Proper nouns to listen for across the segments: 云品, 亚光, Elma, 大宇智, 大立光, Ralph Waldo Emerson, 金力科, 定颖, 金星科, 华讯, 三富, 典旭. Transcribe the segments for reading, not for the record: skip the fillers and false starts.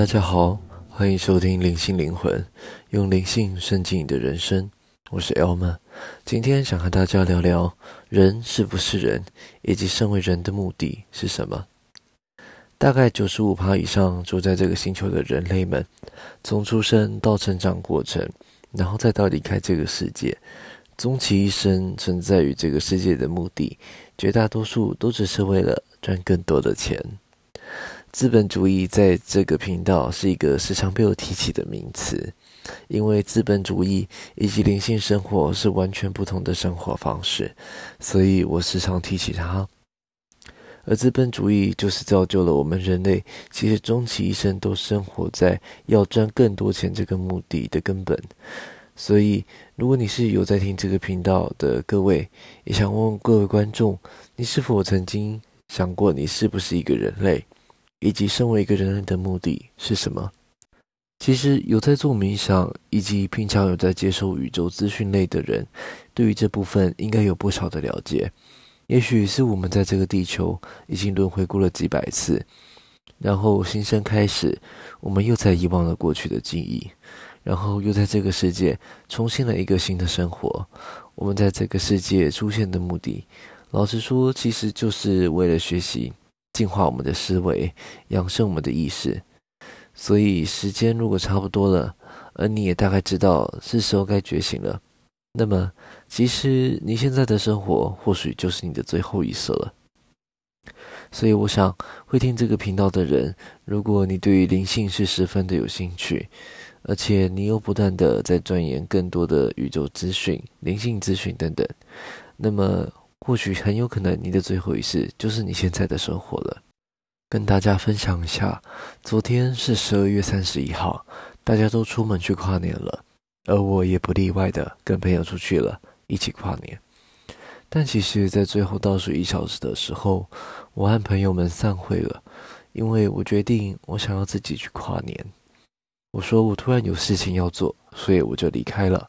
大家好，欢迎收听灵性灵魂，用灵性渗进你的人生。我是 Elma， 今天想和大家聊聊人是不是人，以及身为人的目的是什么。大概 95% 以上住在这个星球的人类们，从出生到成长过程，然后再到离开这个世界，终其一生存在于这个世界的目的，绝大多数都只是为了赚更多的钱。资本主义在这个频道是一个时常被我提起的名词，因为资本主义以及灵性生活是完全不同的生活方式，所以我时常提起它。而资本主义就是造就了我们人类其实终其一生都生活在要赚更多钱这个目的的根本。所以如果你是有在听这个频道的各位，也想问各位观众，你是否曾经想过你是不是一个人类，以及身为一个人类的目的是什么？其实有在做冥想以及平常有在接受宇宙资讯类的人，对于这部分应该有不少的了解。也许是我们在这个地球已经轮回过了几百次，然后新生开始，我们又在遗忘了过去的记忆，然后又在这个世界重新了一个新的生活。我们在这个世界出现的目的，老实说其实就是为了学习，净化我们的思维，养生我们的意识。所以时间如果差不多了，而你也大概知道是时候该觉醒了，那么其实你现在的生活或许就是你的最后一次了。所以我想会听这个频道的人，如果你对于灵性是十分的有兴趣，而且你又不断的在钻研更多的宇宙资讯、灵性资讯等等，那么或许很有可能你的最后一世就是你现在的生活了。跟大家分享一下，昨天是12月31号，大家都出门去跨年了，而我也不例外的跟朋友出去了，一起跨年。但其实在最后倒数1小时的时候，我和朋友们散会了，因为我决定我想要自己去跨年。我说我突然有事情要做，所以我就离开了。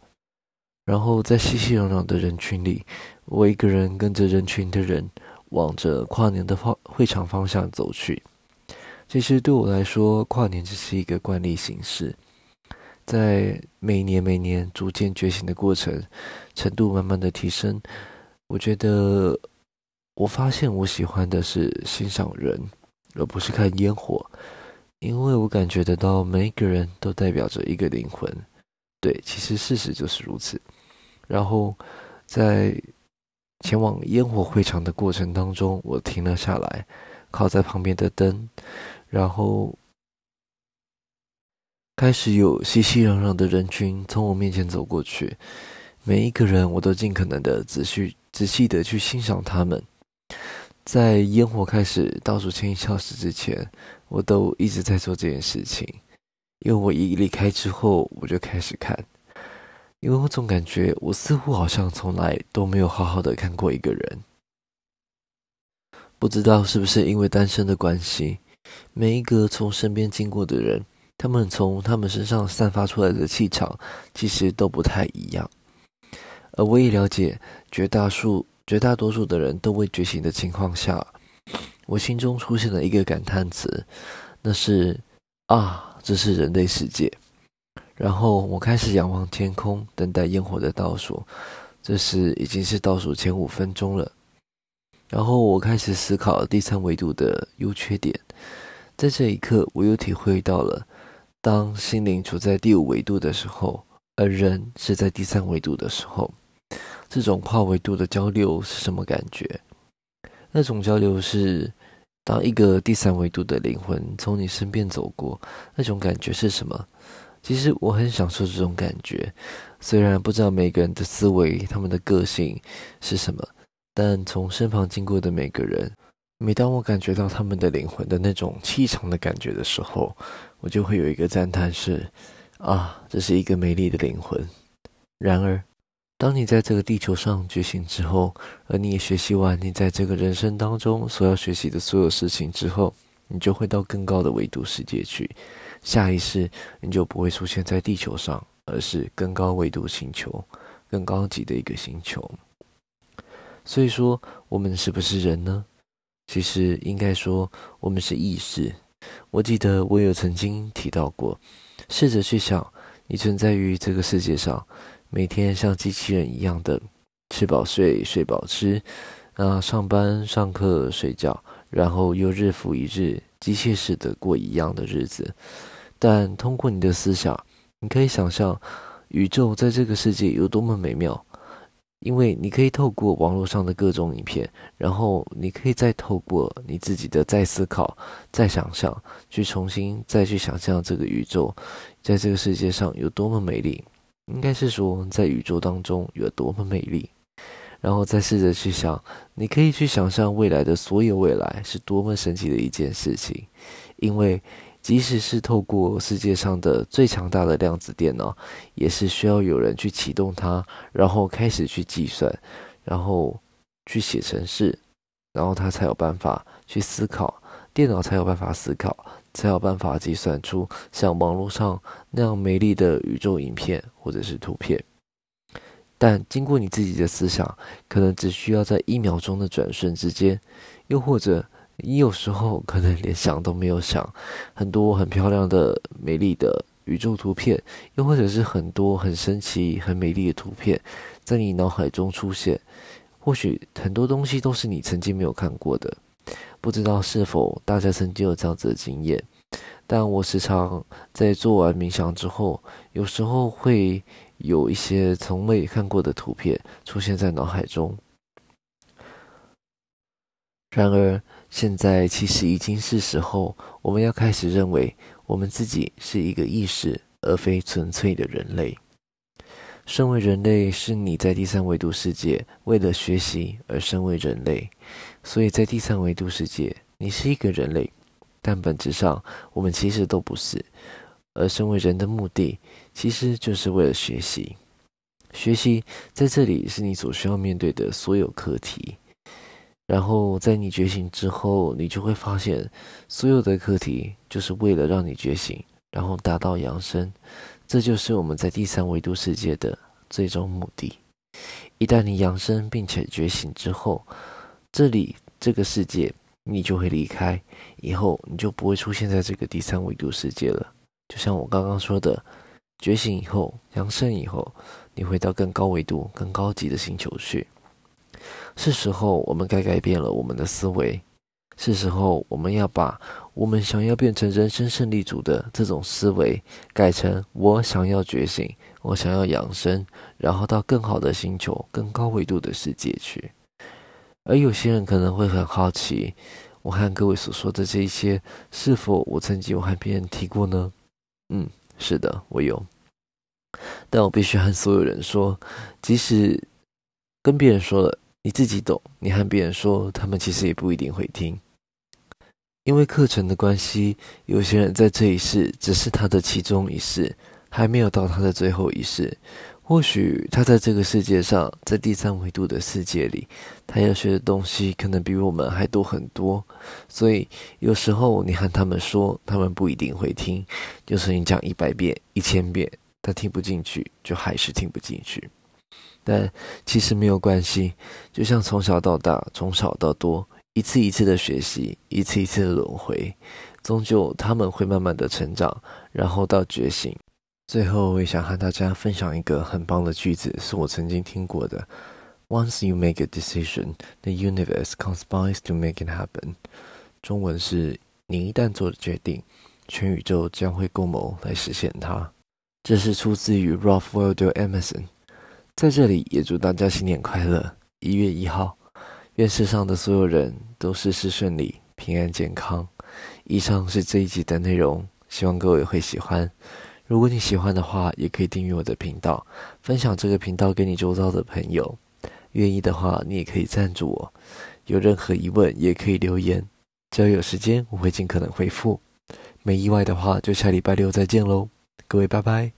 然后在熙熙攘攘的人群里，我一个人跟着人群的人往着跨年的会场方向走去。其实对我来说，跨年只是一个惯例形式，在每年逐渐觉醒的过程，程度慢慢的提升。我觉得我发现我喜欢的是欣赏人，而不是看烟火，因为我感觉得到每一个人都代表着一个灵魂。对，其实事实就是如此。然后在前往烟火会场的过程当中，我停了下来，靠在旁边的灯，然后开始有熙熙攘攘的人群从我面前走过去，每一个人我都尽可能的仔细的去欣赏他们。在烟火开始倒数前1小时之前，我都一直在做这件事情。因为我一离开之后，我就开始看，因为我总感觉我似乎好像从来都没有好好的看过一个人。不知道是不是因为单身的关系，每一个从身边经过的人，他们从他们身上散发出来的气场其实都不太一样。而我也了解绝大多数的人都未觉醒的情况下，我心中出现了一个感叹词，那是这是人类世界。然后我开始仰望天空，等待烟火的倒数，这时已经是倒数前5分钟了。然后我开始思考第3维度的优缺点。在这一刻，我又体会到了，当心灵处在第5维度的时候，而人是在第3维度的时候，这种跨维度的交流是什么感觉。那种交流是当一个第3维度的灵魂从你身边走过，那种感觉是什么？其实我很享受这种感觉，虽然不知道每个人的思维、他们的个性是什么，但从身旁经过的每个人，每当我感觉到他们的灵魂的那种气场的感觉的时候，我就会有一个赞叹是，这是一个美丽的灵魂。然而当你在这个地球上觉醒之后，而你也学习完你在这个人生当中所要学习的所有事情之后，你就会到更高的维度世界去。下一世你就不会出现在地球上，而是更高维度星球，更高级的一个星球。所以说我们是不是人呢？其实应该说我们是意识，我记得我有曾经提到过，试着去想你存在于这个世界上，每天像机器人一样的吃饱睡，睡饱吃，上班上课睡觉，然后又日复一日机械式的过一样的日子。但通过你的思想，你可以想象宇宙在这个世界有多么美妙，因为你可以透过网络上的各种影片，然后你可以再透过你自己的再思考、再想象，去重新再去想象这个宇宙在这个世界上有多么美丽，应该是说在宇宙当中有多么美丽，然后再试着去想，你可以去想象未来的所有未来是多么神奇的一件事情。因为即使是透过世界上的最强大的量子电脑，也是需要有人去启动它，然后开始去计算，然后去写程式，然后它才有办法去思考，电脑才有办法思考，才有办法计算出像网络上那样美丽的宇宙影片或者是图片。但经过你自己的思想，可能只需要在1秒钟的转瞬之间，又或者你有时候可能连想都没有想，很多很漂亮的美丽的宇宙图片，又或者是很多很神奇很美丽的图片在你脑海中出现。或许很多东西都是你曾经没有看过的，不知道是否大家曾经有这样子的经验。但我时常在做完冥想之后，有时候会有一些从未看过的图片出现在脑海中。然而现在其实已经是时候，我们要开始认为我们自己是一个意识而非纯粹的人类。身为人类是你在第三维度世界为了学习而身为人类，所以在第三维度世界你是一个人类，但本质上我们其实都不是。而身为人的目的其实就是为了学习，学习在这里是你所需要面对的所有课题。然后在你觉醒之后，你就会发现所有的课题就是为了让你觉醒，然后达到扬升。这就是我们在第三维度世界的最终目的。一旦你扬升并且觉醒之后，这个世界你就会离开，以后你就不会出现在这个第三维度世界了。就像我刚刚说的，觉醒以后，扬升以后，你会到更高维度更高级的星球去。是时候我们该改变了我们的思维，是时候我们要把我们想要变成人生胜利组的这种思维改成我想要觉醒，我想要扬升，然后到更好的星球更高维度的世界去。而有些人可能会很好奇，我和各位所说的这一些是否我曾经有和别人提过呢？是的，我有。但我必须和所有人说，即使跟别人说了你自己懂，你和别人说他们其实也不一定会听。因为课程的关系，有些人在这一世只是他的其中一世，还没有到他的最后一世。或许他在这个世界上，在第三维度的世界里，他要学的东西可能比我们还多很多，所以有时候你和他们说，他们不一定会听。就是你讲100遍1000遍，他听不进去就还是听不进去，但其实没有关系。就像从小到大，从少到多，一次一次的学习，一次一次的轮回，终究他们会慢慢的成长，然后到觉醒。最后我也想和大家分享一个很棒的句子，是我曾经听过的。 Once you make a decision, the universe conspires to make it happen。 中文是，你一旦做了决定，全宇宙将会共谋来实现它。这是出自于 Ralph Waldo Emerson。在这里也祝大家新年快乐，1月1号，愿世上的所有人都事事顺利，平安健康。以上是这一集的内容，希望各位会喜欢。如果你喜欢的话，也可以订阅我的频道，分享这个频道给你周遭的朋友。愿意的话，你也可以赞助我。有任何疑问也可以留言，只要有时间我会尽可能回复。没意外的话，就下礼拜6再见咯，各位拜拜。